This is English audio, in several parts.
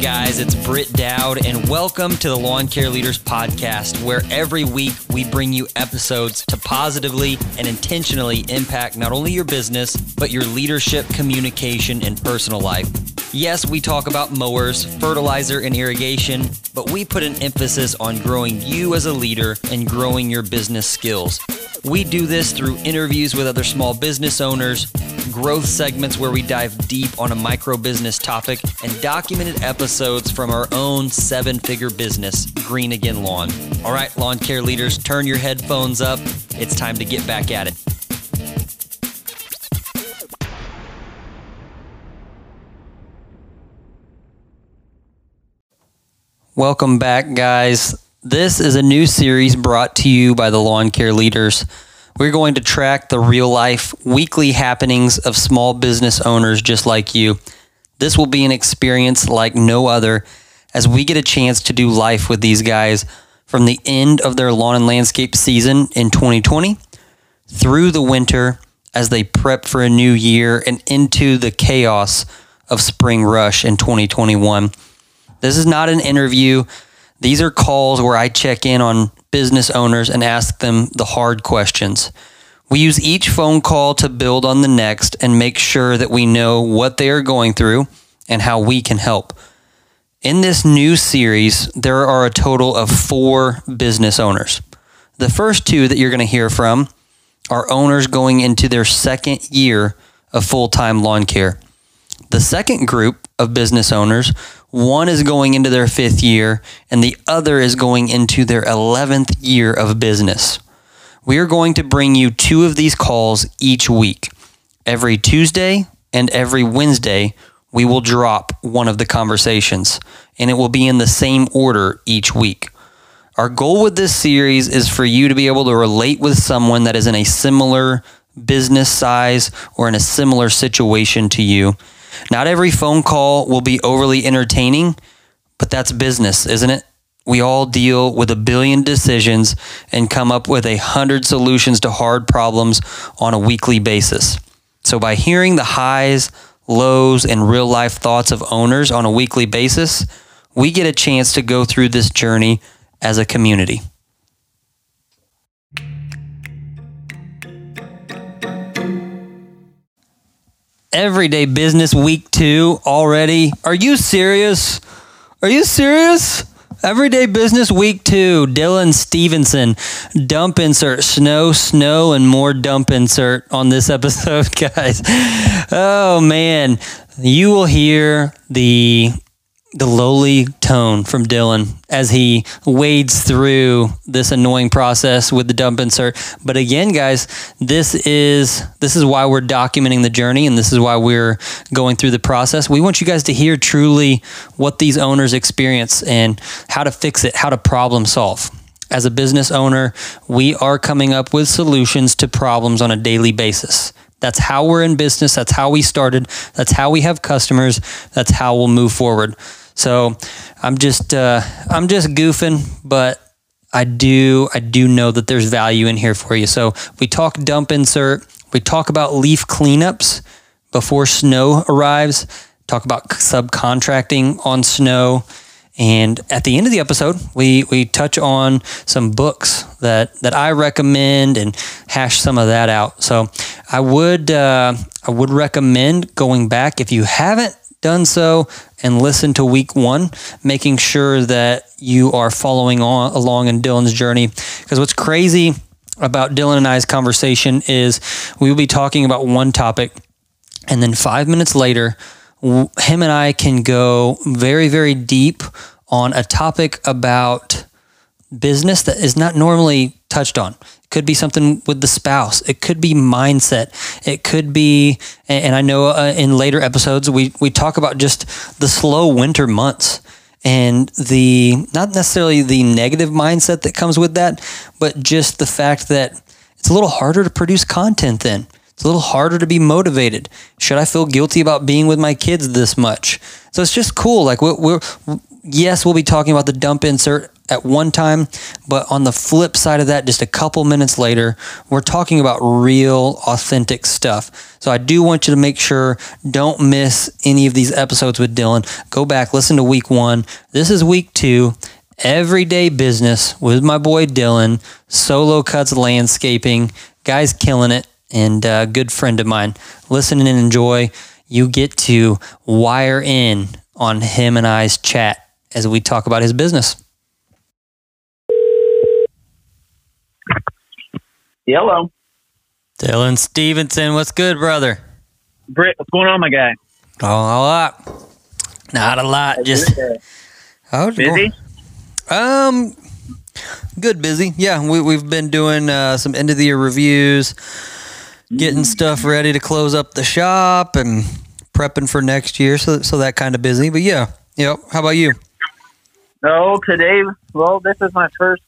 guys, it's Britt Dowd, and welcome to the Lawn Care Leaders Podcast, where every week we bring you episodes to positively and intentionally impact not only your business, but your leadership, communication, and personal life. Yes, we talk about mowers, fertilizer, and irrigation, but we put an emphasis on growing you as a leader and growing your business skills. We do this through interviews with other small business owners, growth segments where we dive deep on a micro business topic, and documented episodes from our own seven-figure business, Green Again Lawn. All right, lawn care leaders, turn your headphones up. It's time to get back at it. Welcome back, guys. This is a new series brought to you by the Lawn Care Leaders. We're going to track the real-life weekly happenings of small business owners just like you. This will be an experience like no other as we get a chance to do life with these guys from the end of their lawn and landscape season in 2020 through the winter as they prep for a new year and into the chaos of spring rush in 2021. This is not an interview. These are calls where I check in on business owners and ask them the hard questions. We use each phone call to build on the next and make sure that we know what they are going through and how we can help. In this new series, there are a total of 4 business owners. The first 2 that you're going to hear from are owners going into their second year of full-time lawn care. The second group of business owners, one is going into their 5th year and the other is going into their 11th year of business. We are going to bring you 2 of these calls each week. Every Tuesday and every Wednesday, we will drop one of the conversations and it will be in the same order each week. Our goal with this series is for you to be able to relate with someone that is in a similar business size or in a similar situation to you. Not every phone call will be overly entertaining, but that's business, isn't it? We all deal with 1 billion decisions and come up with 100 solutions to hard problems on a weekly basis. So by hearing the highs, lows, and real life thoughts of owners on a weekly basis, we get a chance to go through this journey as a community. Everyday business week 2 already. Are you serious? Are you serious? Everyday business week 2, Dylan Stevenson. Dump insert, snow, and more dump insert on this episode, guys. Oh, man. You will hear the lowly tone from Dylan as he wades through this annoying process with the dump insert. But again, guys, this is why we're documenting the journey and this is why we're going through the process. We want you guys to hear truly what these owners experience and how to fix it, how to problem solve. As a business owner, we are coming up with solutions to problems on a daily basis. That's how we're in business. That's how we started. That's how we have customers. That's how we'll move forward. So I'm just goofing, but I do know that there's value in here for you. So we talk dump insert, we talk about leaf cleanups before snow arrives, talk about subcontracting on snow. And at the end of the episode, we touch on some books that I recommend and hash some of that out. So I would recommend going back if you haven't done so and listen to week 1, making sure that you are following on along in Dylan's journey. Because what's crazy about Dylan and I's conversation is we will be talking about one topic and then 5 minutes later, him and I can go very, very deep on a topic about business that is not normally touched on. It could be something with the spouse. It could be mindset. It could be, and I know in later episodes, we talk about just the slow winter months and the, not necessarily the negative mindset that comes with that, but just the fact that it's a little harder to produce content then. It's a little harder to be motivated. Should I feel guilty about being with my kids this much? So it's just cool. Like we're yes, we'll be talking about the dump insert at one time, but on the flip side of that, just a couple minutes later, we're talking about real, authentic stuff. So I do want you to make sure, don't miss any of these episodes with Dylan. Go back, listen to week 1. This is week 2, everyday business with my boy Dylan, Solo Cuts Landscaping. Guy's killing it, and a good friend of mine. Listen and enjoy. You get to wire in on him and I's chat as we talk about his business. Hello. Dylan Stevenson, what's good, brother? Britt, what's going on, my guy? Oh, a lot. Not a lot. Just busy? Good busy. Yeah, we've been doing some end-of-the-year reviews, getting stuff ready to close up the shop and prepping for next year, so that kind of busy. But yeah, yep. How about you? Oh, today, well, this is my first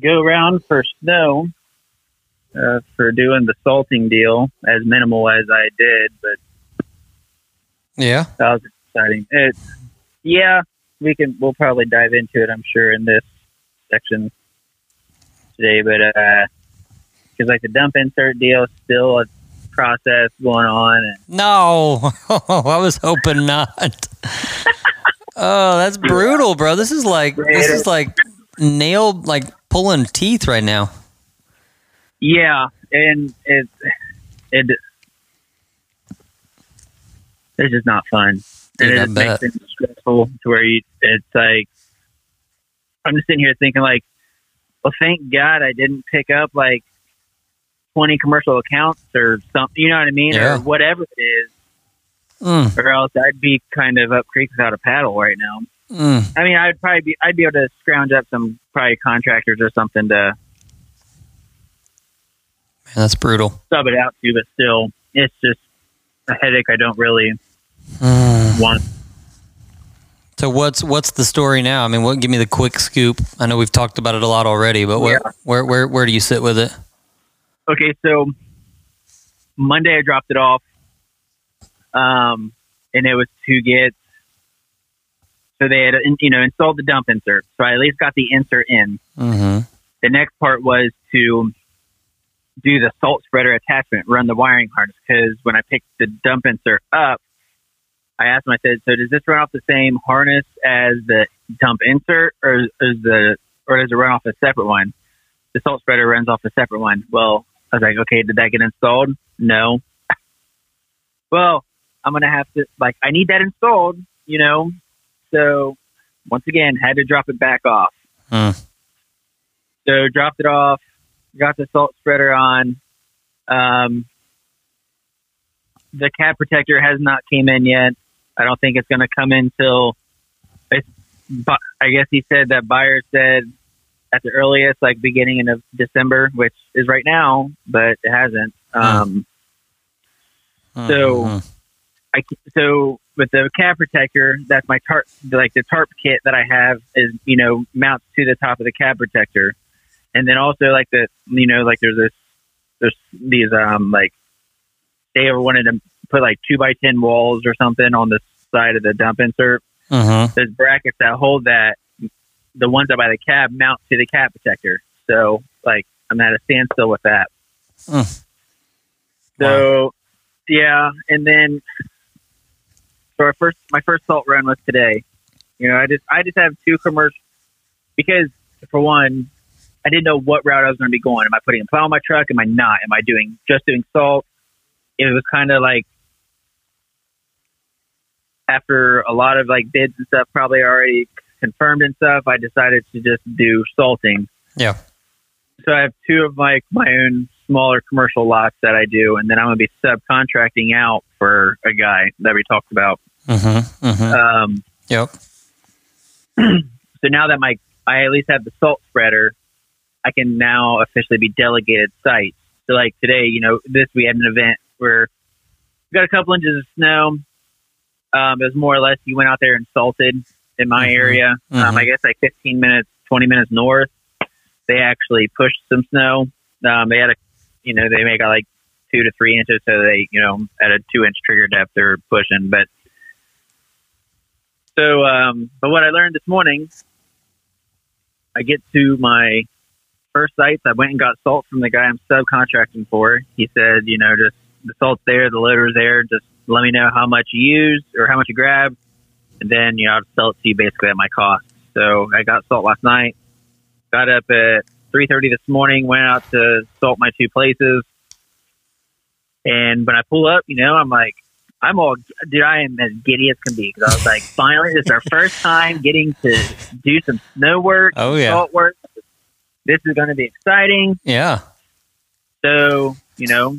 go around for snow for doing the salting deal, as minimal as I did, but yeah, that was exciting. We'll probably dive into it, I'm sure, in this section today, but because like the dump insert deal, still a process going on. No, I was hoping not. Oh, that's brutal, bro. This is like nail, like pulling teeth right now. Yeah, and it's just not fun. Dude, it makes things stressful to where it's like, I'm just sitting here thinking like, well, thank God I didn't pick up like 20 commercial accounts or something, you know what I mean? Yeah. Or whatever it is. Mm. Or else I'd be kind of up creek without a paddle right now. Mm. I mean, I'd be able to scrounge up some probably contractors or something to. Man, that's brutal. Sub it out to, but still, it's just a headache I don't really want. So what's the story now? I mean, give me the quick scoop. I know we've talked about it a lot already, but where do you sit with it? Okay, so Monday I dropped it off, and it was to get, so they had, installed the dump insert. So I at least got the insert in. Mm-hmm. The next part was to do the salt spreader attachment, run the wiring harness, because when I picked the dump insert up, I asked him, I said, so does this run off the same harness as the dump insert, or does it run off a separate one? The salt spreader runs off a separate one. Well, I was like, okay, did that get installed? No. Well, I'm going to have to, like, I need that installed, So, once again, had to drop it back off. So, dropped it off, got the salt spreader on. The cat protector has not came in yet. I don't think it's going to come in till, I guess he said that buyer said at the earliest, like beginning of December, which is right now, but it hasn't. So with the cat protector, that's my tarp, like the tarp kit that I have is, mounts to the top of the cat protector. And then also like the, like there's these like, they ever wanted to put like 2x10 walls or something on the side of the dump insert. Uh-huh. There's brackets that hold that. The ones that by the cab mount to the cab protector. So like I'm at a standstill with that. So wow. Yeah. And then so my first salt run was today. I just have two commercials because for one, I didn't know what route I was going to be going. Am I putting a plow on my truck? Am I not? Am I doing salt? It was kind of like after a lot of like bids and stuff probably already confirmed and stuff, I decided to just do salting. Yeah. So I have two of my own smaller commercial lots that I do, and then I'm going to be subcontracting out for a guy that we talked about. Mm-hmm, mm-hmm. Yep. So now that I at least have the salt spreader, I can now officially be delegated sites. So like today, we had an event where we got a couple inches of snow. It was more or less you went out there and salted in my area. Mm-hmm. I guess like 15 minutes, 20 minutes north, they actually pushed some snow. They had they may got like 2 to 3 inches. So they, at a 2-inch trigger depth, they're pushing. But So, but what I learned this morning, I get to my first sites. I went and got salt from the guy I'm subcontracting for. He said, you know, just the salt's there, the loader's there. Just let me know how much you use or how much you grab. And then, you know, I'll sell it to you basically at my cost. So I got salt last night, got up at 3:30 this morning, went out to salt my two places. And when I pull up, you know, I'm like, I'm all, dude, I am as giddy as can be. Cause I was like, finally, this is our first time getting to do some snow work, salt work. This is going to be exciting. Yeah. So, you know,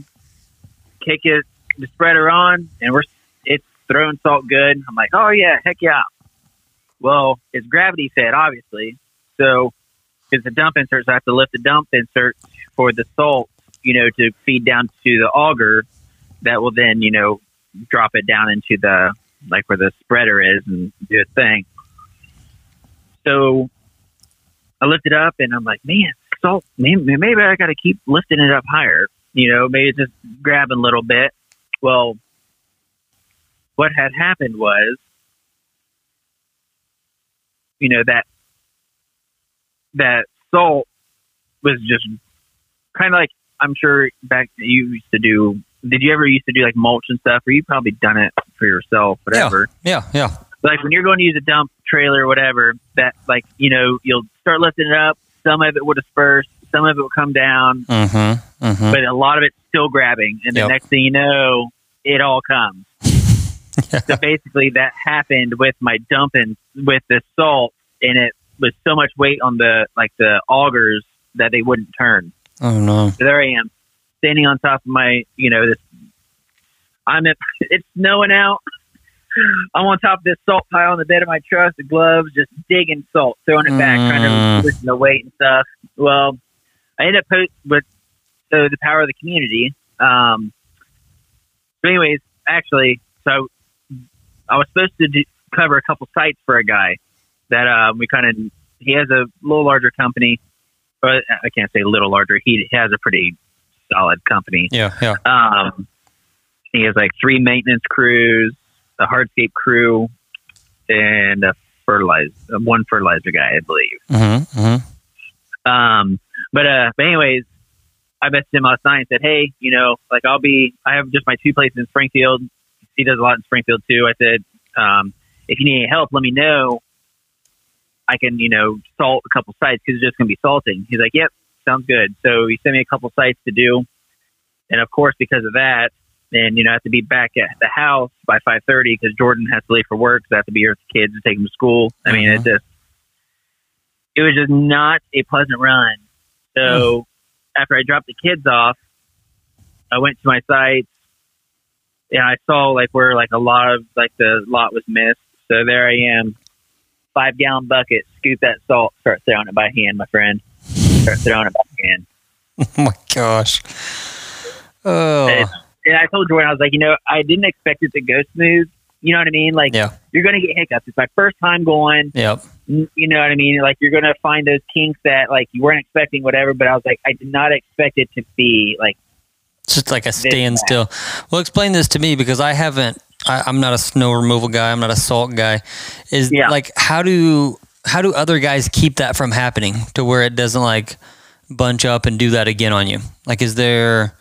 kick it, the spreader on, and it's throwing salt good. I'm like, oh yeah, heck yeah. Well, it's gravity fed, obviously. So it's a dump insert. So I have to lift the dump insert for the salt, you know, to feed down to the auger that will then, you know, drop it down into the, like where the spreader is and do its thing. So I lift it up and I'm like, man, salt, maybe I got to keep lifting it up higher. You know, maybe just grabbing a little bit. Well, what had happened was, you know, that salt was just kind of like, I'm sure back you used to do, did you ever used to do like mulch and stuff? Or you probably done it for yourself, whatever. Yeah. Like when you're going to use a dump trailer or whatever, that like, you know, you'll start lifting it up. Some of it will disperse. Some of it will come down. Mm-hmm, mm-hmm. But a lot of it's still grabbing. And the next thing you know, it all comes. So basically that happened with my dumping with the salt. And it was so much weight on the, like the augers that they wouldn't turn. Oh no. So there I am standing on top of my, you know, this, it's snowing out. I'm on top of this salt pile on the bed of my truck, the gloves, just digging salt, throwing it back, trying to loosen the weight and stuff. Well, I ended up with the power of the community. But anyways, actually, so I was supposed to cover a couple sites for a guy that he has a little larger company, but I can't say little larger. He has a pretty solid company. Yeah. He has like 3 maintenance crews, a hardscape crew, and one fertilizer guy, I believe. Mm-hmm, mm-hmm. But anyways, I messaged him last night and said, hey, you know, like I have just my 2 places in Springfield. He does a lot in Springfield too. I said, if you need any help, let me know. I can, you know, salt a couple sites because it's just going to be salting. He's like, yep, sounds good. So he sent me a couple sites to do. And of course, because of that, and, you know, I have to be back at the house by 5:30 because Jordan has to leave for work. So I have to be here with the kids to take them to school. I mean, it was just not a pleasant run. So after I dropped the kids off, I went to my sites and I saw like where like a lot of like the lot was missed. So there I am. 5-gallon bucket, scoop that salt, start throwing it by hand, my friend. Start throwing it by hand. Oh my gosh. Oh. And I told Jordan, I was like, you know, I didn't expect it to go smooth. You know what I mean? Like, you're going to get hiccups. It's my first time going. Yep. You know what I mean? Like, you're going to find those kinks that, like, you weren't expecting, whatever. But I was like, I did not expect it to be, like, it's just like a standstill. Well, explain this to me because I haven't. I'm not a snow removal guy. I'm not a salt guy. Like how do other guys keep that from happening to where it doesn't like bunch up and do that again on you? Like, is there?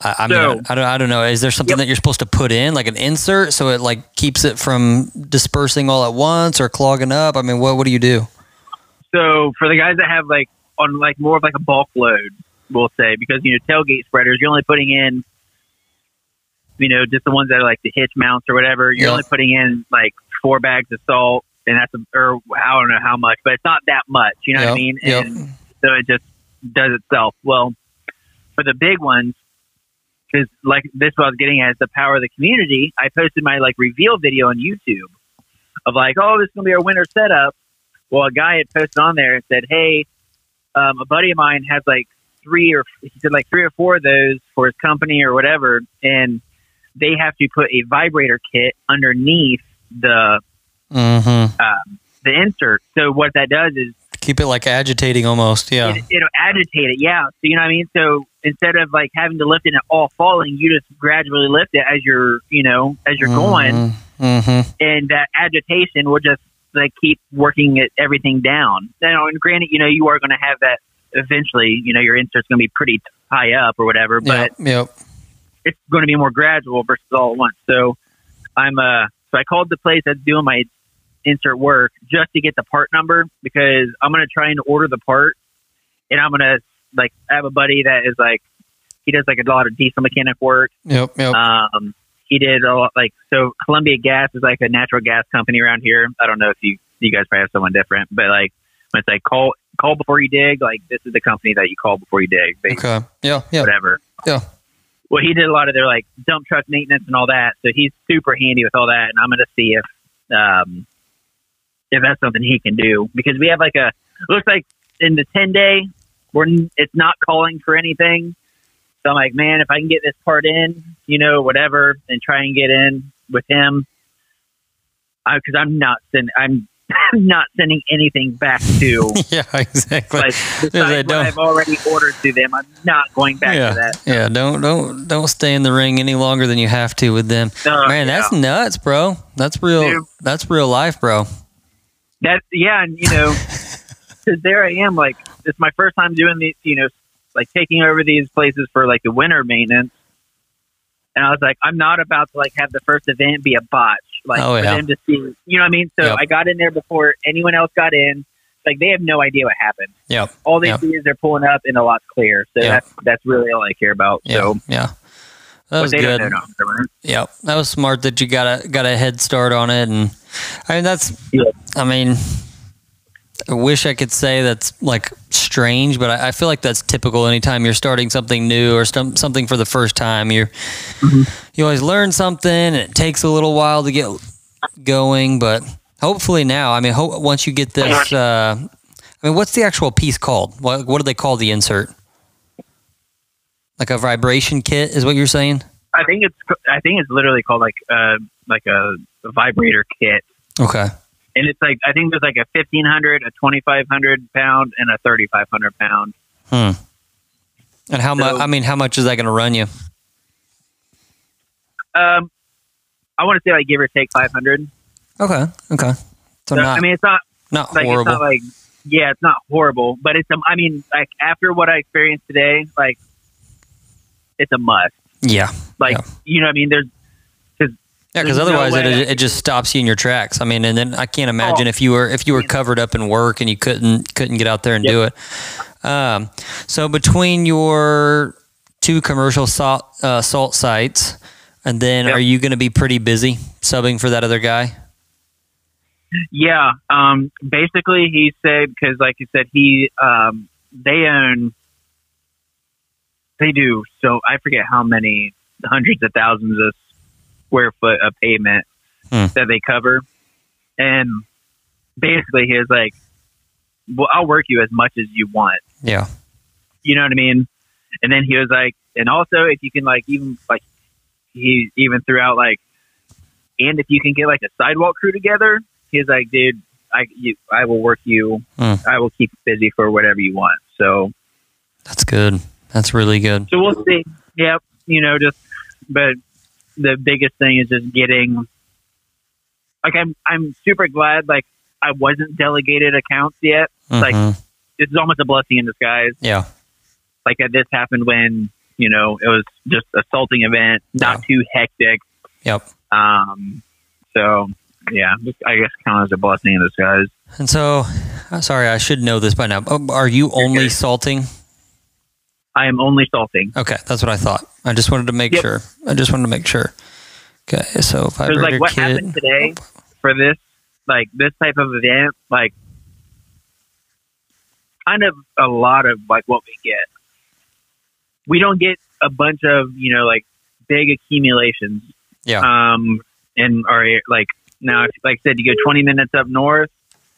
I don't know. Is there something that you're supposed to put in, like an insert, so it like keeps it from dispersing all at once or clogging up? I mean, what do you do? So for the guys that have like on like more of like a bulk load, we'll say, because you know tailgate spreaders, you're only putting in. You know, just the ones that are like the hitch mounts or whatever. You're only putting in like 4 bags of salt, and that's or I don't know how much, but it's not that much. You know what I mean? And so it just does itself. Well, for the big ones, because like this, what I was getting at is the power of the community. I posted my like reveal video on YouTube of like, oh, this is gonna be our winter setup. Well, a guy had posted on there and said, hey, a buddy of mine has like 3 or 4 of those for his company or whatever, and they have to put a vibrator kit underneath the insert. So what that does is Keep it like agitating almost. Yeah. It'll agitate it. Yeah. So, you know what I mean? So instead of like having to lift it and all falling, you just gradually lift it as you're, you know, as you're going. Mm-hmm. And that agitation will just like keep working it, everything down. Now, and granted, you know, you are going to have that eventually, you know, your insert's going to be pretty high up or whatever, but it's going to be more gradual versus all at once. So I'm, so I called the place that's doing my insert work just to get the part number, because I'm going to try and order the part, and I'm going to like, I have a buddy that is like, he does like a lot of diesel mechanic work. He did a lot, like, so Columbia Gas is like a natural gas company around here. I don't know if you guys probably have someone different, but like, when it's like call before you dig, like this is the company that you call before you dig. Okay. Yeah. Yeah. Whatever. Yeah. Well, he did a lot of their like dump truck maintenance and all that. So he's super handy with all that. And I'm going to see if that's something he can do, because we have like a, looks like in the 10-day it's not calling for anything. So I'm like, man, if I can get this part in, you know, whatever, and try and get in with him, because I'm not sending anything back to. Yeah, exactly. Like, besides what I've already ordered to them, I'm not going back to that. So. Yeah, don't stay in the ring any longer than you have to with them. Man, that's nuts, bro. That's real. Dude, that's real life, bro. And you know, because there I am, like it's my first time doing these, you know, like taking over these places for like the winter maintenance. And I was like, I'm not about to like have the first event be a botch, like for them to see, you know what I mean? So I got in there before anyone else got in. Like they have no idea what happened. Yeah. All they see is they're pulling up and the lot's clear. So that's really all I care about. Yeah. So that was good. Yeah. That was smart that you got a head start on it. And I mean, I wish I could say that's like strange, but I feel like that's typical. Anytime you're starting something new or something for the first time, you always learn something, and it takes a little while to get going. But hopefully now, I mean, once you get this, I mean, what's the actual piece called? What do they call the insert? Like a vibration kit is what you're saying? I think it's literally called like a vibrator kit. Okay. And it's like, I think there's like a 1,500, a 2,500 pound, and a 3,500 pound. And how much is that going to run you? I want to say like give or take 500. Okay. So I mean, it's not like, horrible. It's not like, it's not horrible, but it's, I mean, like after what I experienced today, like it's a must. Yeah. Like, you know what I mean? Because otherwise it just stops you in your tracks. I mean, and then I can't imagine if you were covered up in work and you couldn't get out there and do it. So between your two commercial salt sites, and then are you going to be pretty busy subbing for that other guy? Yeah. Basically, he said, because like you said, he they do. So I forget how many hundreds of thousands of square foot of pavement that they cover, and basically he was like, well, I'll work you as much as you want, you know what I mean? And then he was like, and also if you can like, even like he even threw out like, and if you can get like a sidewalk crew together, he's like, dude, I will work you, I will keep you busy for whatever you want. So that's good. That's really good. So we'll see. You know, just, but the biggest thing is just getting, like, I'm super glad, like, I wasn't delegated accounts yet. Like, this is almost a blessing in disguise. Yeah. Like, this happened when, you know, it was just a salting event, not too hectic. Yep. So, yeah, I guess kind of as a blessing in disguise. And so, I'm sorry, I should know this by now. Are you only salting? I am only salting. Okay, that's what I thought. I just wanted to make sure. Okay, so if I like what happened today for this, like this type of event, like kind of a lot of like what we get. We don't get a bunch of, you know, like big accumulations. Yeah. And our like now, like I said, you go 20 minutes up north.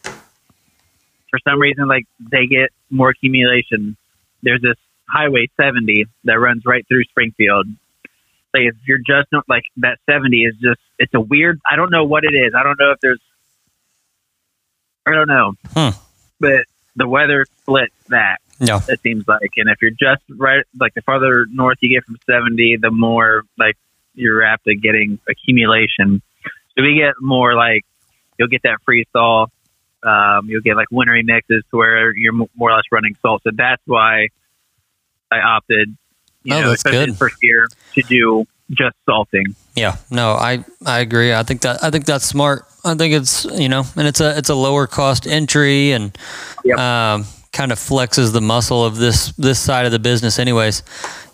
For some reason, like they get more accumulation. There's this Highway 70 that runs right through Springfield. Like if you're just not like that 70 is just, it's a weird, I don't know what it is. I don't know if there's, I don't know. But the weather splits that. Yeah. It seems like. And if you're just right, like the farther north you get from 70, the more like you're rapidly getting accumulation. So we get more like, you'll get that free thaw. You'll get like wintry mixes to where you're more or less running salt. So that's why I opted, especially for here, to do just salting. Yeah, no, I agree. I think that's smart. I think it's, and it's a lower cost entry, and yep. Kind of flexes the muscle of this side of the business anyways.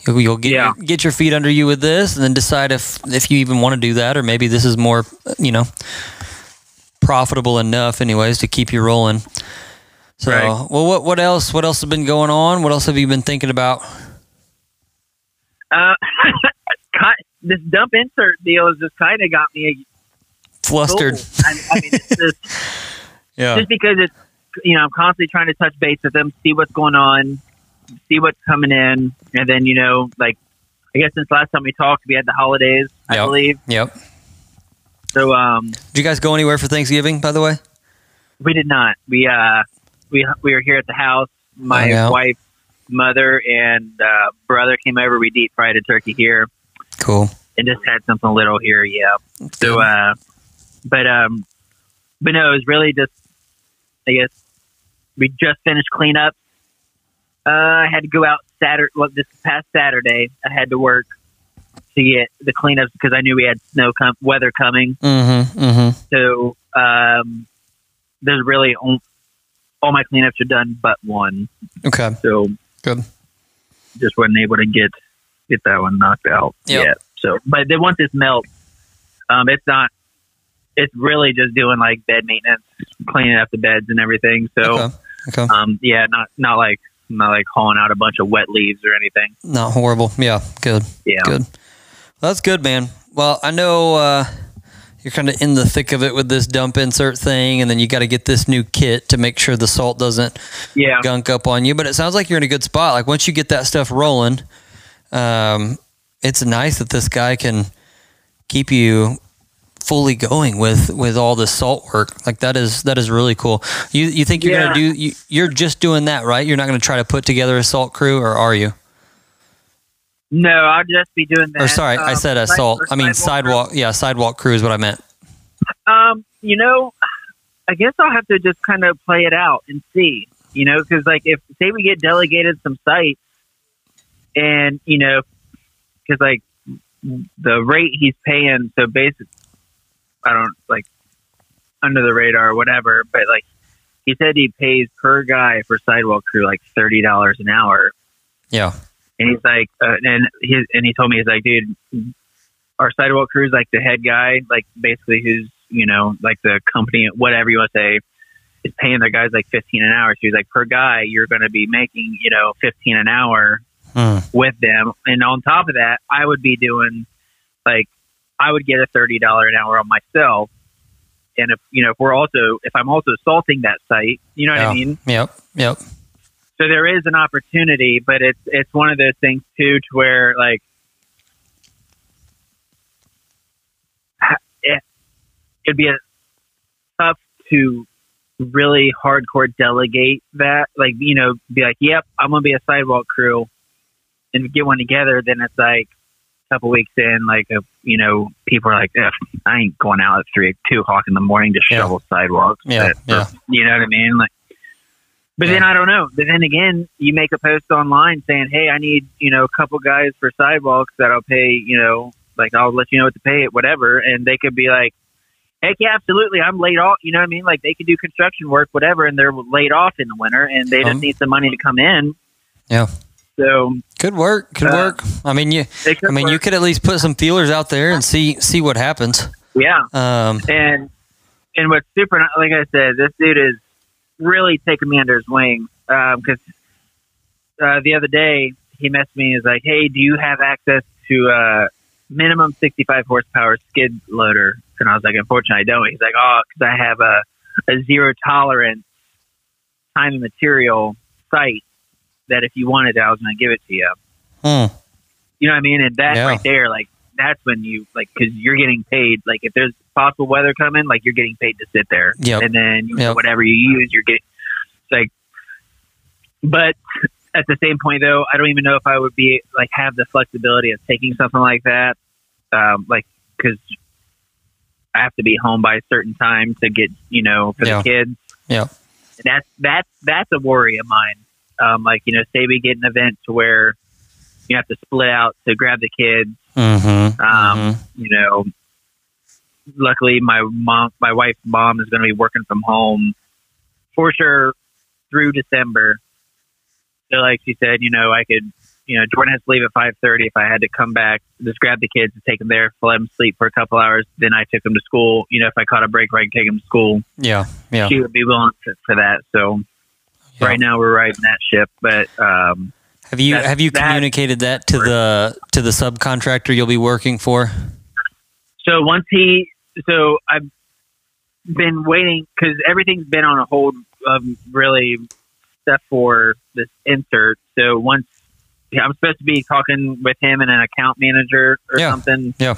You'll get your feet under you with this, and then decide if you even want to do that, or maybe this is more, profitable enough anyways to keep you rolling. So, right. Well, what else has been going on? What else have you been thinking about? This dump insert deal has just kind of got me flustered. I mean, it's just because it's, I'm constantly trying to touch base with them, see what's going on, see what's coming in. And then, like, I guess since last time we talked, we had the holidays, I believe. Yep. So, did you guys go anywhere for Thanksgiving, by the way? We did not. We were here at the house. My wife's mother and brother came over. We deep fried a turkey here. Cool. And just had something little here. Yeah. That's so, good. But no, it was really just, I guess we just finished cleanup. I had to go out this past Saturday. I had to work to get the cleanups because I knew we had weather coming. Mm-hmm, mm-hmm. So there's really all my cleanups are done but one. Okay. So good. Just wasn't able to get that one knocked out yet. So, but they want this melt. It's not. It's really just doing like bed maintenance, cleaning up the beds and everything. So, okay. Not like hauling out a bunch of wet leaves or anything. Not horrible. Yeah. Good. Yeah. Good. Well, that's good, man. Well, I know, you're kind of in the thick of it with this dump insert thing, and then you got to get this new kit to make sure the salt doesn't gunk up on you. But it sounds like you're in a good spot. Like once you get that stuff rolling, it's nice that this guy can keep you fully going with all the salt work. Like that is really cool. You think you're going to do, you're just doing that, right? You're not going to try to put together a salt crew, or are you? No, I'll just be doing that. Or sorry, I said salt. I mean, sidewalk. Yeah. Sidewalk crew is what I meant. I guess I'll have to just kind of play it out and see, cause like if say we get delegated some sites and, cause like the rate he's paying. So basically, I don't like under the radar or whatever, but like he said, he pays per guy for sidewalk crew like $30 an hour. Yeah, and he's like, he told me he's like, dude, our sidewalk crew is like the head guy, like basically who's like the company, whatever you want to say, is paying their guys like $15 an hour. So he's like, per guy, you're going to be making $15 an hour with them, and on top of that, I would be doing like. I would get a $30 an hour on myself. And if I'm also salting that site, you know what I mean? Yep. Yep. So there is an opportunity, but it's one of those things too, to where like, it'd be tough to really hardcore delegate that. Like, be like, yep, I'm going to be a sidewalk crew and get one together. Then it's like, couple weeks in, like people are like, I ain't going out at 2 o'clock in the morning to shovel sidewalks. You know what I mean? Like, but then I don't know. But then again, you make a post online saying, hey, I need a couple guys for sidewalks that I'll pay. Like I'll let you know what to pay it, whatever. And they could be like, heck yeah, absolutely, I'm laid off. You know what I mean? Like they could do construction work, whatever, and they're laid off in the winter, and they just need some money to come in. Yeah. So could work. You could at least put some feelers out there and see what happens. Yeah. And what's super, like I said, this dude is really taking me under his wing. Cause, the other day he messaged me, he's like, hey, do you have access to minimum 65 horsepower skid loader? And I was like, unfortunately I don't. He's like, oh, cause I have a zero tolerance time and material site. That if you wanted it, I was going to give it to you. You know what I mean? And that right there, like, that's when you, like, because you're getting paid. Like, if there's possible weather coming, like, you're getting paid to sit there. Yep. And then whatever you use, you're getting, it's like, But at the same point, though, I don't even know if I would be like have the flexibility of taking something like that, because I have to be home by a certain time to get, you know, for the kids. Yeah, that's a worry of mine. Like, you know, say we get an event to where you have to split out to grab the kids. You know, luckily my wife's mom is going to be working from home for sure through December. So like she said, you know, I could, you know, Jordan has to leave at 5:30. If I had to come back, just grab the kids and take them there, let them sleep for a couple hours. Then I took them to school. You know, if I caught a break where I could take them to school, she would be willing for that. So right now we're riding that ship. But have you communicated that to the subcontractor you'll be working for? So so I've been waiting because everything's been on a hold, really, except for this insert. So once. I'm supposed to be talking with him and an account manager or something here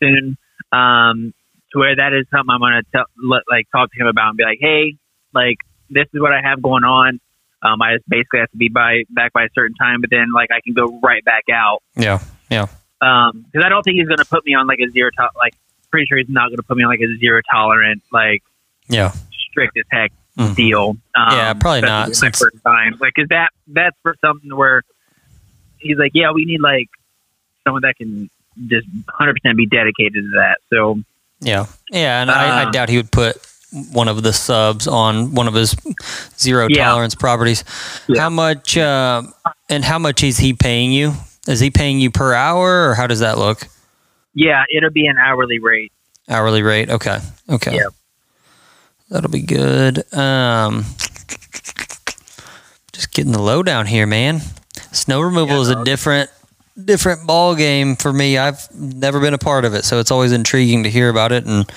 soon, to where that is something I'm going to talk to him about and be like, hey, like, this is what I have going on. I just basically have to be back by a certain time, but then like I can go right back out. Yeah. Cause I don't think he's going to put me on like a pretty sure he's not going to put me on like a zero tolerant, like strict as heck deal. Probably not. My first time. Like, cause that's for something where, he's like, yeah, we need like someone that can just 100% be dedicated to that. So and I doubt he would put one of the subs on one of his zero tolerance properties. How much is he paying you? Is he paying you per hour, or how does that look? Yeah, it'll be an hourly rate. Hourly rate. Okay. Yeah. That'll be good. Just getting the lowdown here, man. Snow removal is a different ball game for me. I've never been a part of it, so it's always intriguing to hear about it and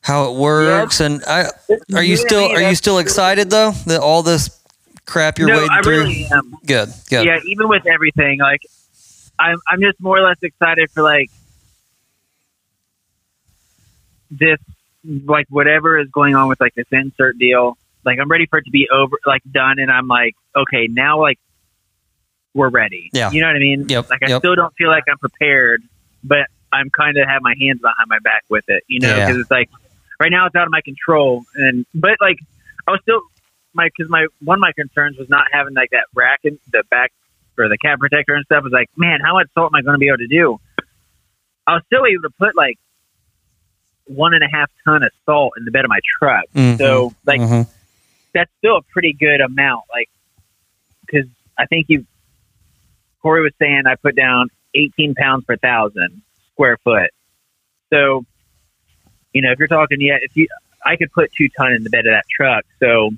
how it works. Yep. And are you still excited though that all this crap you're wading through? Really am. Good. Yeah, even with everything, like I'm just more or less excited for like this, like whatever is going on with like this insert deal. Like I'm ready for it to be over, like done, and I'm like, okay, now like. We're ready. Yeah. You know what I mean? Yep. Like I still don't feel like I'm prepared, but I'm kind of have my hands behind my back with it, you know, because it's like right now it's out of my control. But like I was still one of my concerns was not having like that rack in the back for the cat protector and stuff. It was like, man, how much salt am I going to be able to do? I was still able to put like 1.5 tons of salt in the bed of my truck. Mm-hmm. So like that's still a pretty good amount. Like, cause I think Corey was saying I put down 18 pounds per 1,000 square foot. So, you know, if you're talking, I could put 2 tons in the bed of that truck. So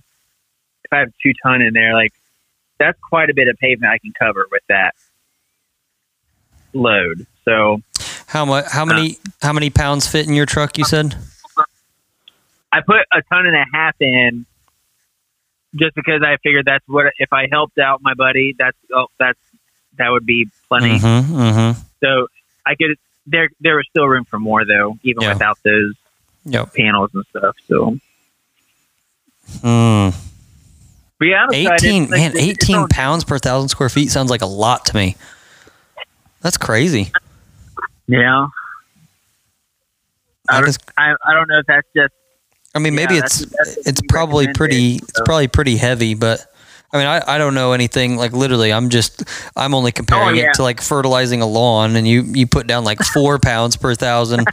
if I have 2 tons in there, like that's quite a bit of pavement I can cover with that load. So how many pounds fit in your truck? You said I put 1.5 tons in just because I figured that's what, if I helped out my buddy, that would be plenty. So I could. There was still room for more, though, even without those panels and stuff. So, but yeah, I'm 18 pounds per 1,000 square feet sounds like a lot to me. That's crazy. Yeah, I don't know if that's just. I mean, maybe it's probably pretty. So. It's probably pretty heavy, but. I mean, I don't know anything, like literally I'm only comparing it to like fertilizing a lawn, and you put down like 4 pounds per 1,000.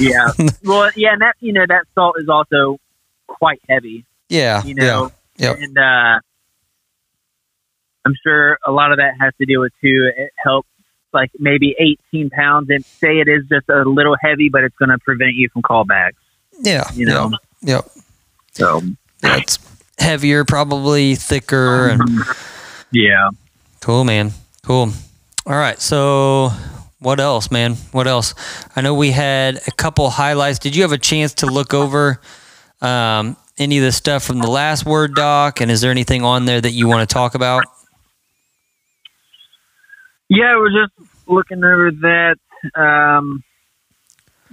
Yeah. Well, yeah. And that, you know, that salt is also quite heavy. Yeah. You know, and, I'm sure a lot of that has to do with too. It helps like maybe 18 pounds and say it is just a little heavy, but it's going to prevent you from callbacks. Yeah. You know? Yep. So that's, heavier, probably thicker. And Cool, man. Cool. All right. So what else, man? What else? I know we had a couple highlights. Did you have a chance to look over any of the stuff from the last Word doc? And is there anything on there that you want to talk about? Yeah, we're just looking over that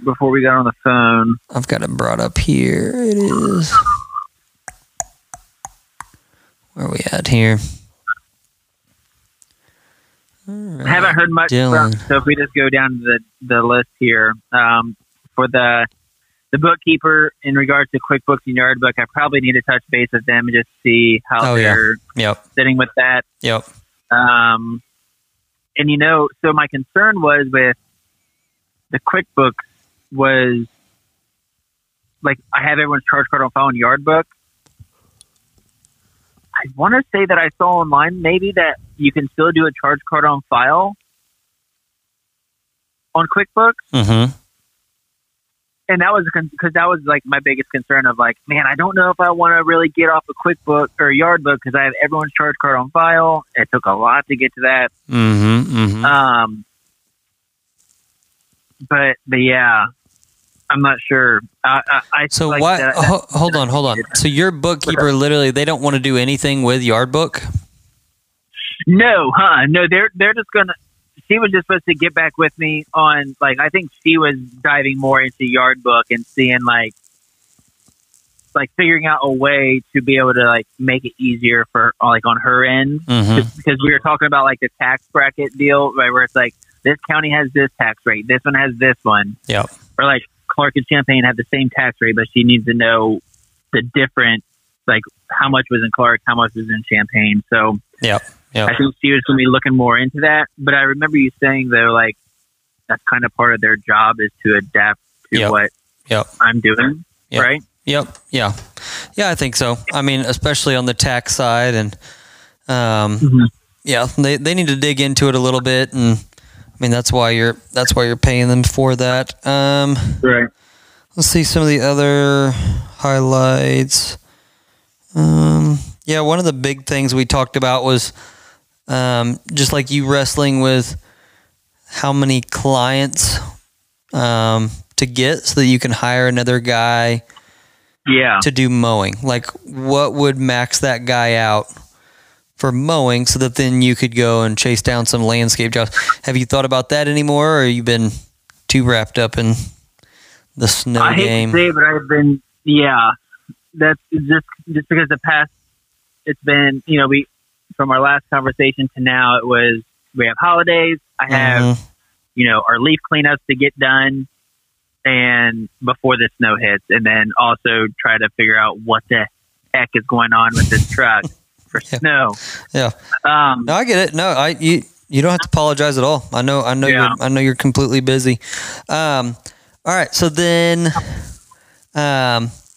before we got on the phone. I've got it brought up here. It is... Where are we at here? Right. I haven't heard much Dylan. From, so if we just go down to the list here, for the bookkeeper in regards to QuickBooks and Yardbook, I probably need to touch base with them and just see how they're sitting with that. Yep. And you know, so my concern was with the QuickBooks was like, I have everyone's charge card on file on Yardbook. I want to say that I saw online maybe that you can still do a charge card on file on QuickBooks. Mm-hmm. And that was because that was like my biggest concern of like, man, I don't know if I want to really get off a QuickBook or Yardbook because I have everyone's charge card on file. It took a lot to get to that. Mm-hmm, mm-hmm. But yeah, I'm not sure. So like why? Hold on. So your bookkeeper literally, they don't want to do anything with Yardbook? No, huh? No, they're just gonna. She was just supposed to get back with me on like. I think she was diving more into Yardbook and seeing like figuring out a way to be able to like make it easier for like on her end mm-hmm. because we were talking about like the tax bracket deal right where it's like this county has this tax rate, this one has this one, yeah, or like Clark and Champaign have the same tax rate, but she needs to know the different like how much was in Clark, how much was in Champaign, so yeah. Yep. I think she was going to be looking more into that. But I remember you saying, though, like, that's kind of part of their job is to adapt to what I'm doing, right? Yep. Yeah. Yeah, I think so. I mean, especially on the tax side. And, mm-hmm. yeah, they need to dig into it a little bit. And, I mean, that's why you're paying them for that. Right. Let's see some of the other highlights. Yeah, one of the big things we talked about was – just like you wrestling with how many clients to get so that you can hire another guy to do mowing. Like what would max that guy out for mowing so that then you could go and chase down some landscape jobs. Have you thought about that anymore or have you been too wrapped up in the snow game? I hate to say, but I've been, that's just because the past, it's been, you know, from our last conversation to now, it was, we have holidays. I have, you know, our leaf cleanups to get done and before the snow hits. And then also try to figure out what the heck is going on with this truck for snow. Yeah. No, I get it. No, you don't have to apologize at all. I know, I know you're completely busy. All right. So then, let's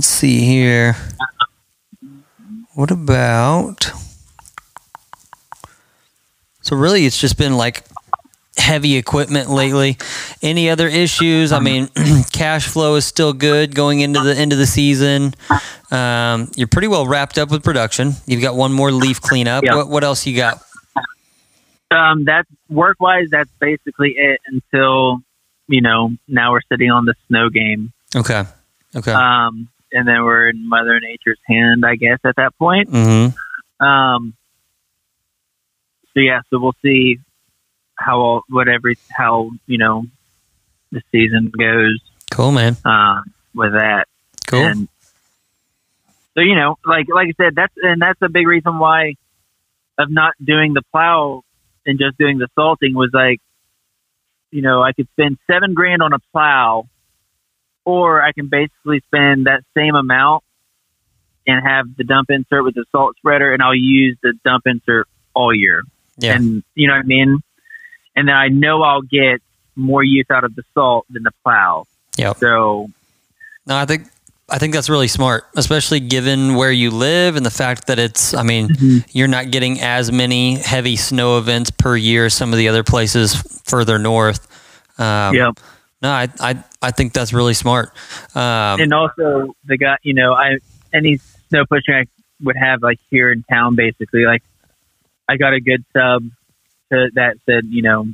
see here. What about, so really it's just been like heavy equipment lately. Any other issues? I mean, cash flow is still good going into the end of the season. You're pretty well wrapped up with production. You've got one more leaf cleanup. Yep. What else you got? That's work-wise, that's basically it until, you know, now we're sitting on the snow game. Okay. And then we're in Mother Nature's hand, I guess, at that point. Mm-hmm. So we'll see how the season goes. Cool, man. With that. Cool. And so, you know, like I said, that's a big reason why of not doing the plow and just doing the salting was like, you know, I could spend $7,000 on a plow, or I can basically spend that same amount and have the dump insert with the salt spreader, and I'll use the dump insert all year. Yeah. And you know what I mean? And then I know I'll get more use out of the salt than the plow. Yeah. So no, I think that's really smart, especially given where you live and the fact that it's, I mean, mm-hmm. you're not getting as many heavy snow events per year as some of the other places further north. Yep. No, I think that's really smart. And also the guy, you know, any snow pushing I would have like here in town, basically, like I got a good sub to that said, you know,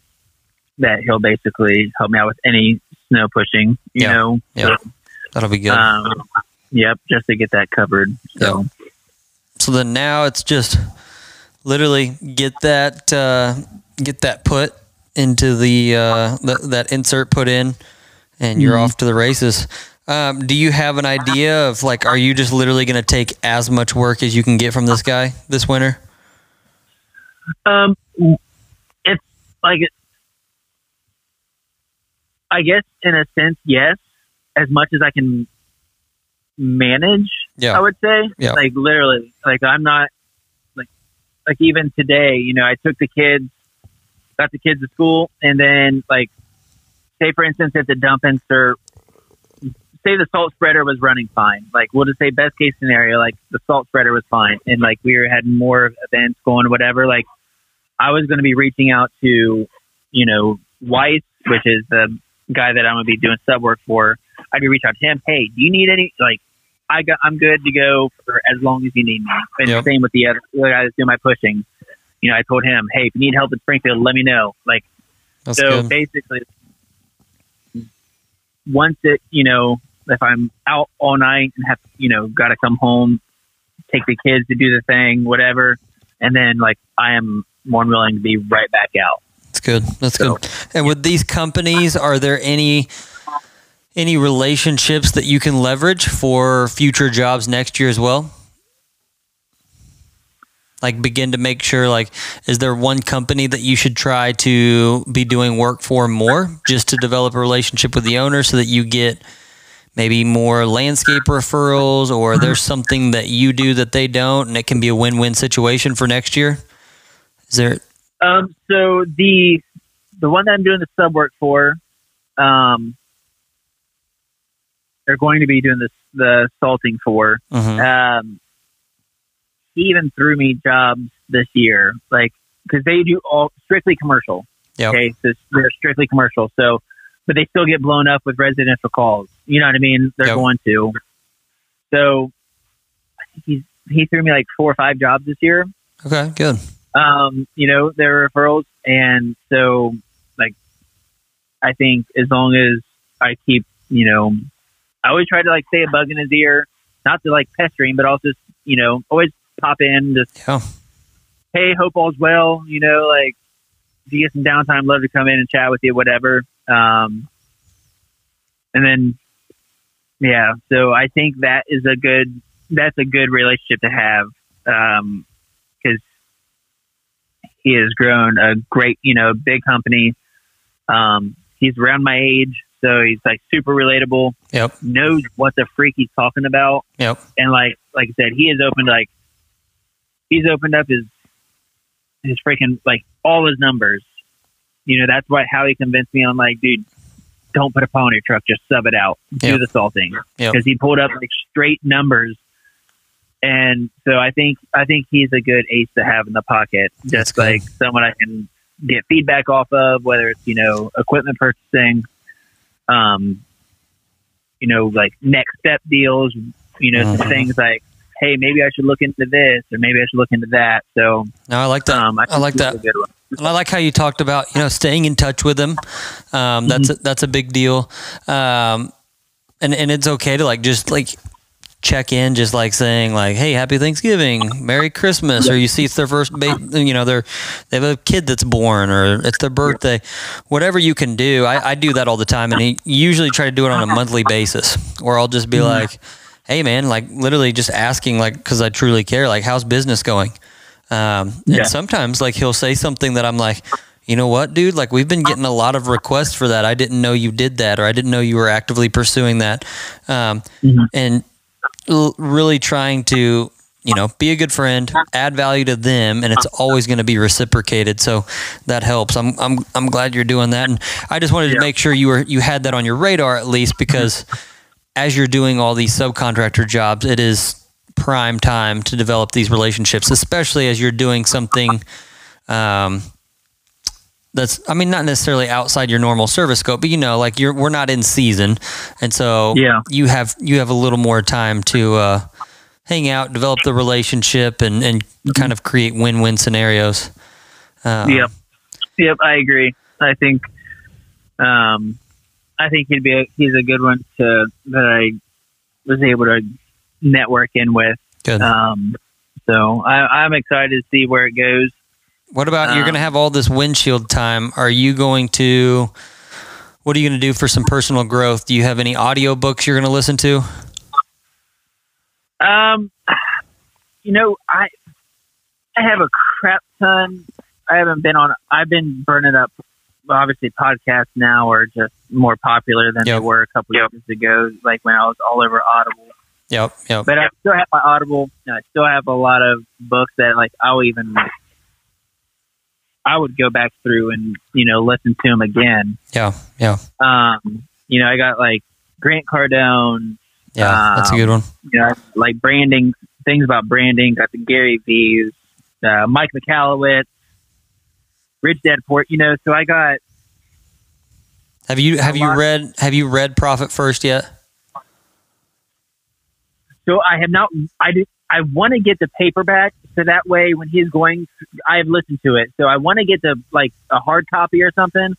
that he'll basically help me out with any snow pushing, you know, so, that'll be good. Yep. Just to get that covered. So, so then now it's just literally get that put into the that insert put in, and you're off to the races. Do you have an idea of, like, are you just literally going to take as much work as you can get from this guy this winter? It's like, I guess in a sense, yes, as much as I can manage, yeah. I would say, yeah. Like literally, like I'm not like even today, you know, I took the kids, got the kids to school, and then like, say for instance, if the dump inster, say the salt spreader was running fine, like we'll just say best case scenario, like the salt spreader was fine. And like we had more events going, whatever, like I was going to be reaching out to, you know, Weiss, which is the guy that I'm going to be doing sub work for. I'd be reaching out to him. Hey, do you need any, like, I'm good to go for as long as you need me. And yep. Same with the other guy that's doing my pushing. You know, I told him, hey, if you need help in Springfield, let me know. Like, that's so good. Basically, once it, you know, if I'm out all night and have, you know, got to come home, take the kids to do the thing, whatever. And then, like, I am more than willing to be right back out. That's good. That's so, good. And with these companies, are there any relationships that you can leverage for future jobs next year as well? Like begin to make sure, like, is there one company that you should try to be doing work for more just to develop a relationship with the owner so that you get maybe more landscape referrals, or there's something that you do that they don't and it can be a win-win situation for next year? Is there? So the one that I'm doing the sub work for, they're going to be doing this, the salting for. Mm-hmm. He even threw me jobs this year, like, because they do all strictly commercial. Yep. Okay, so they're strictly commercial. So, but they still get blown up with residential calls. You know what I mean? They're yep. going to. So, I think he threw me like 4 or 5 jobs this year. Okay, good. You know, their referrals, and so like, I think as long as I keep, you know. I always try to like say a bug in his ear, not to like pester him, but also, you know, always pop in, just, yeah. Hey, hope all's well. You know, like if you get some downtime, love to come in and chat with you, whatever. And then, yeah, so I think that is that's a good relationship to have. 'Cause he has grown a great, you know, big company. He's around my age. So he's like super relatable, yep. Knows what the freak he's talking about. Yep. And like I said, he's opened up his freaking, like all his numbers, you know, that's why, how he convinced me on like, dude, don't put a pile on your truck, just sub it out, yep. Do the salting. Yep. 'Cause he pulled up like straight numbers. And so I think he's a good ace to have in the pocket. Just cool. Like someone I can get feedback off of, whether it's, you know, equipment purchasing, you know, like next step deals, you know, mm-hmm. Things like, hey, maybe I should look into this or maybe I should look into that. So no, I like that. I like that. And I like how you talked about, you know, staying in touch with them. That's a big deal. And it's okay to like, just like check in, just like saying like, hey, happy Thanksgiving, Merry Christmas. Yeah. Or you see it's their first, you know, they have a kid that's born or it's their birthday, whatever you can do. I do that all the time. And I usually try to do it on a monthly basis, or I'll just be like, hey man, like literally just asking, like, 'cause I truly care. Like, how's business going? And sometimes like, he'll say something that I'm like, you know what, dude, like we've been getting a lot of requests for that. I didn't know you did that. Or I didn't know you were actively pursuing that. And really trying to, you know, be a good friend, add value to them, and it's always going to be reciprocated. So that helps. I'm glad you're doing that. And I just wanted to make sure you had that on your radar at least, because as you're doing all these subcontractor jobs, it is prime time to develop these relationships, especially as you're doing something, that's, I mean, not necessarily outside your normal service scope, but you know, like we're not in season. And so you have a little more time to, hang out, develop the relationship and kind of create win-win scenarios. Yep. I agree. I think he's a good one that I was able to network in with. Good. So I'm excited to see where it goes. What about, you're going to have all this windshield time. Are you going to What are you going to do for some personal growth? Do you have any audiobooks you're going to listen to? You know, I have a crap ton. I haven't been on. I've been burning up. Obviously, podcasts now are just more popular than they were a couple years ago, like when I was all over Audible. Yep. But I still have my Audible, and I still have a lot of books that, like, I would go back through and, you know, listen to them again. Yeah. You know, I got, like, Grant Cardone. Yeah, that's a good one. You know, like branding, things about branding. Got the Gary V's, Mike Michalowicz, Rich Dad Poor. You know, so I got. Have you read Profit First yet? So I have not. I want to get the paperback, so that way when he's going, I have listened to it. So I want to get the like a hard copy or something.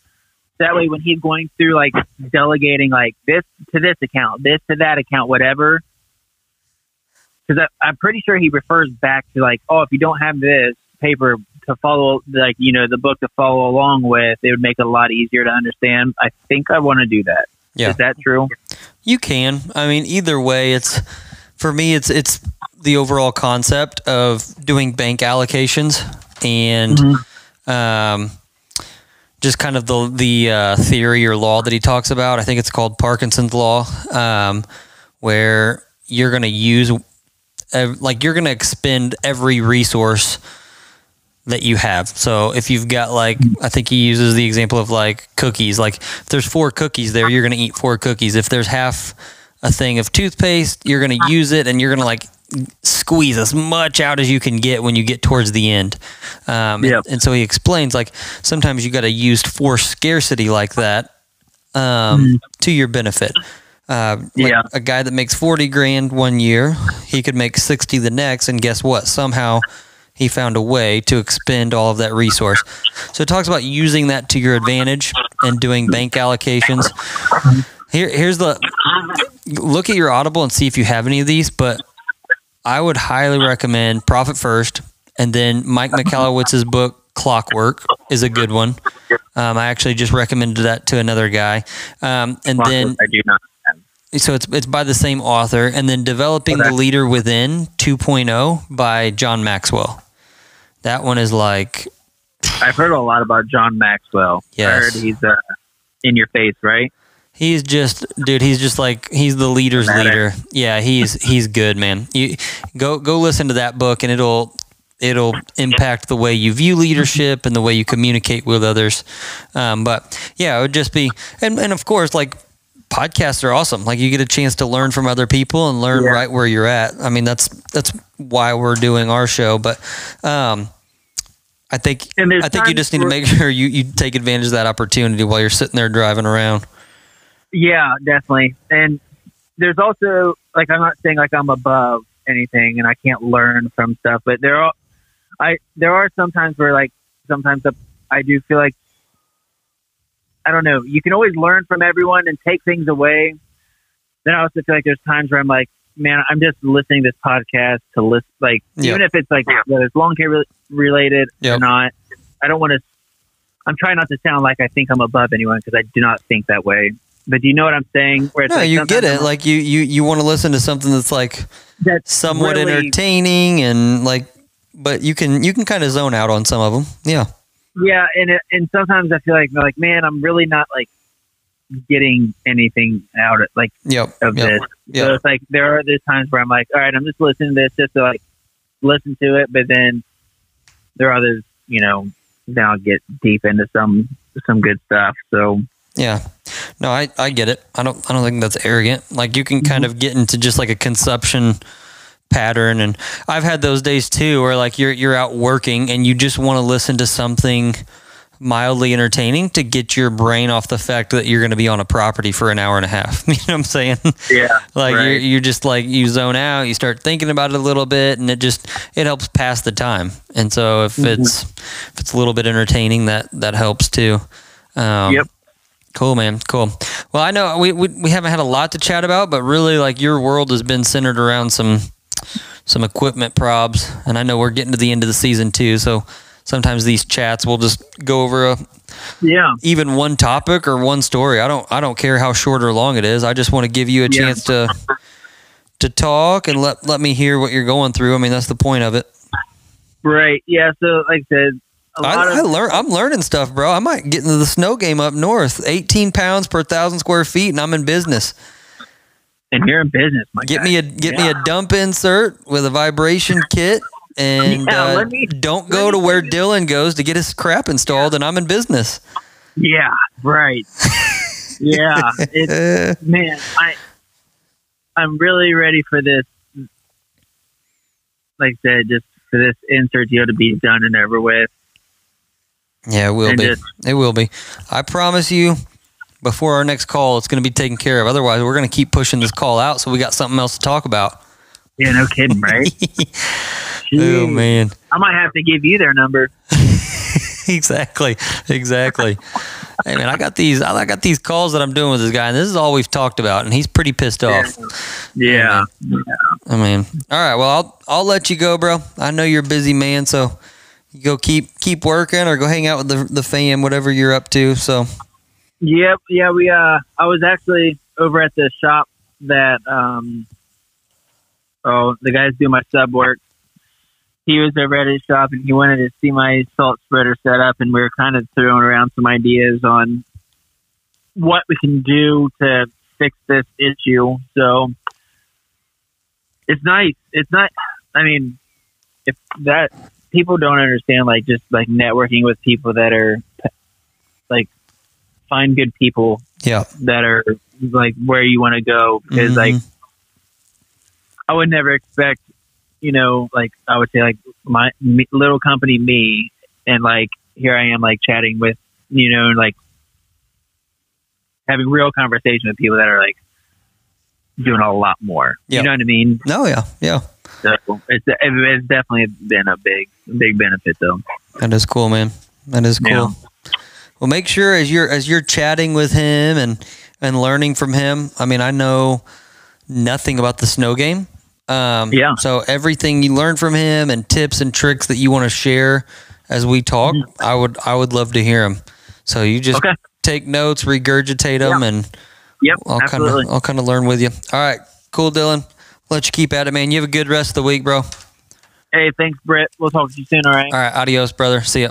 So that way when he's going through like delegating like this to this account, this to that account, whatever. Because I'm pretty sure he refers back to like, oh, if you don't have this paper to follow, like, you know, the book to follow along with, it would make it a lot easier to understand. I think I want to do that. Yeah. Is that true? You can. I mean, either way, it's for me, it's the overall concept of doing bank allocations and just kind of the theory or law that he talks about. I think it's called Parkinson's Law, where you're going to use you're going to expend every resource that you have. So if you've got like, I think he uses the example of like cookies, like if there's 4 cookies there, you're going to eat 4 cookies. If there's half a thing of toothpaste, you're going to use it and you're going to like squeeze as much out as you can get when you get towards the end. And so he explains like sometimes you got to use force scarcity like that to your benefit. Like a guy that makes 40 grand one year, he could make 60 the next, and guess what? Somehow he found a way to expend all of that resource. So it talks about using that to your advantage and doing bank allocations. Here's the look at your Audible and see if you have any of these, but I would highly recommend Profit First, and then Mike Michalowicz's book Clockwork is a good one. I actually just recommended that to another guy, and then I do not. So it's by the same author, and then Developing the Leader Within 2.0 by John Maxwell. That one is like... I've heard a lot about John Maxwell. Yes. I heard he's in your face, right? He's just... Dude, he's just like... He's the leader's leader. Yeah, he's good, man. You go listen to that book, and it'll impact the way you view leadership and the way you communicate with others. But yeah, it would just be... And of course, like... Podcasts are awesome. Like you get a chance to learn from other people and learn right where you're at. I mean, that's why we're doing our show. But I think you just need to make sure you take advantage of that opportunity while you're sitting there driving around. Yeah, definitely. And there's also like I'm not saying like I'm above anything and I can't learn from stuff, but there are sometimes where like sometimes I do feel like. I don't know. You can always learn from everyone and take things away. Then I also feel like there's times where I'm like, man, I'm just listening to this podcast to listen. Like, even if it's like, whether it's lawn care related or not, I don't want to, I'm trying not to sound like I think I'm above anyone because I do not think that way. But do you know what I'm saying? Where it's no, like you get it. Like you want to listen to something that's like that's somewhat really entertaining and like, but you can kind of zone out on some of them. Yeah. Yeah, and sometimes I feel like man, I'm really not like getting anything out of like of this. So it's like there are these times where I'm like, all right, I'm just listening to this just to like listen to it, but then there are others, you know, then I'll get deep into some good stuff. So yeah. No, I get it. I don't think that's arrogant. Like you can kind of get into just like a consumption pattern, and I've had those days too where like you're out working and you just want to listen to something mildly entertaining to get your brain off the fact that you're going to be on a property for an hour and a half. You know what I'm saying? Yeah. Like right. you're just like you zone out, you start thinking about it a little bit, and it helps pass the time. And so if it's a little bit entertaining, that helps too. Cool, man. Cool. Well, I know we haven't had a lot to chat about, but really like your world has been centered around some equipment probs, and I know we're getting to the end of the season too, so sometimes these chats will just go over even one topic or one story. I don't care how short or long it is. I just want to give you a chance to talk and let me hear what you're going through. I mean, that's the point of it. Right. Yeah. So like I said, I'm learning stuff, bro. I might get into the snow game up north, 18 pounds per 1,000 square feet. And I'm in business. And you're in business. Get me a dump insert with a vibration kit. And don't go to where Dylan goes to get his crap installed, and I'm in business. Yeah, right. Yeah, it's, man, I'm really ready for this. Like I said, just for this insert deal to be done and over with. Yeah, it will and be. It will be. I promise you. Before our next call, it's going to be taken care of. Otherwise, we're going to keep pushing this call out, so we got something else to talk about. Yeah, no kidding, right? Oh, man. I might have to give you their number. Exactly. Hey, man, I got these calls that I'm doing with this guy, and this is all we've talked about, and he's pretty pissed off. Yeah. I mean, all right, well, I'll let you go, bro. I know you're a busy man, so you go keep working or go hang out with the fam, whatever you're up to, so... Yep. Yeah. We, I was actually over at the shop that, the guys do my sub work. He was over at his shop and he wanted to see my salt spreader set up, and we were kind of throwing around some ideas on what we can do to fix this issue. So it's nice. It's not, I mean, if that people don't understand, like just like networking with people that are like, find good people that are like where you want to go. Cause like, I would never expect, you know, like I would say like little company me. And like, here I am like chatting with, you know, like having real conversation with people that are like doing a lot more, you know what I mean? No. Yeah. Yeah. So it's definitely been a big benefit though. That is cool, man. That is cool. Yeah. Well, make sure as you're chatting with him and learning from him. I mean, I know nothing about the snow game. So everything you learn from him and tips and tricks that you want to share as we talk, I would love to hear them. So you just take notes, regurgitate them, and I'll kind of learn with you. All right, cool, Dylan. I'll let you keep at it, man. You have a good rest of the week, bro. Hey, thanks, Britt. We'll talk to you soon. All right. All right. Adios, brother. See ya.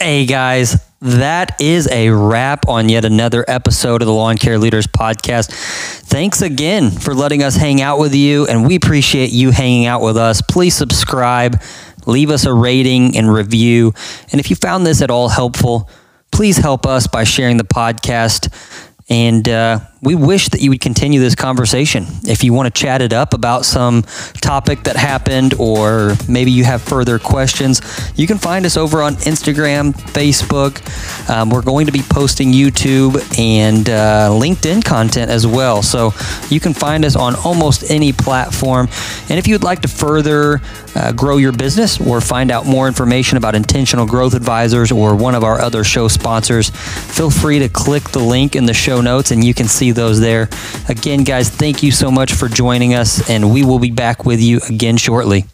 Hey guys, that is a wrap on yet another episode of the Lawn Care Leaders Podcast. Thanks again for letting us hang out with you, and we appreciate you hanging out with us. Please subscribe, leave us a rating and review. And if you found this at all helpful, please help us by sharing the podcast. And we wish that you would continue this conversation. If you want to chat it up about some topic that happened, or maybe you have further questions, you can find us over on Instagram, Facebook. We're going to be posting YouTube and LinkedIn content as well. So you can find us on almost any platform. And if you'd like to further grow your business or find out more information about Intentional Growth Advisors or one of our other show sponsors, feel free to click the link in the show notes and you can see those there. Again, guys, thank you so much for joining us, and we will be back with you again shortly.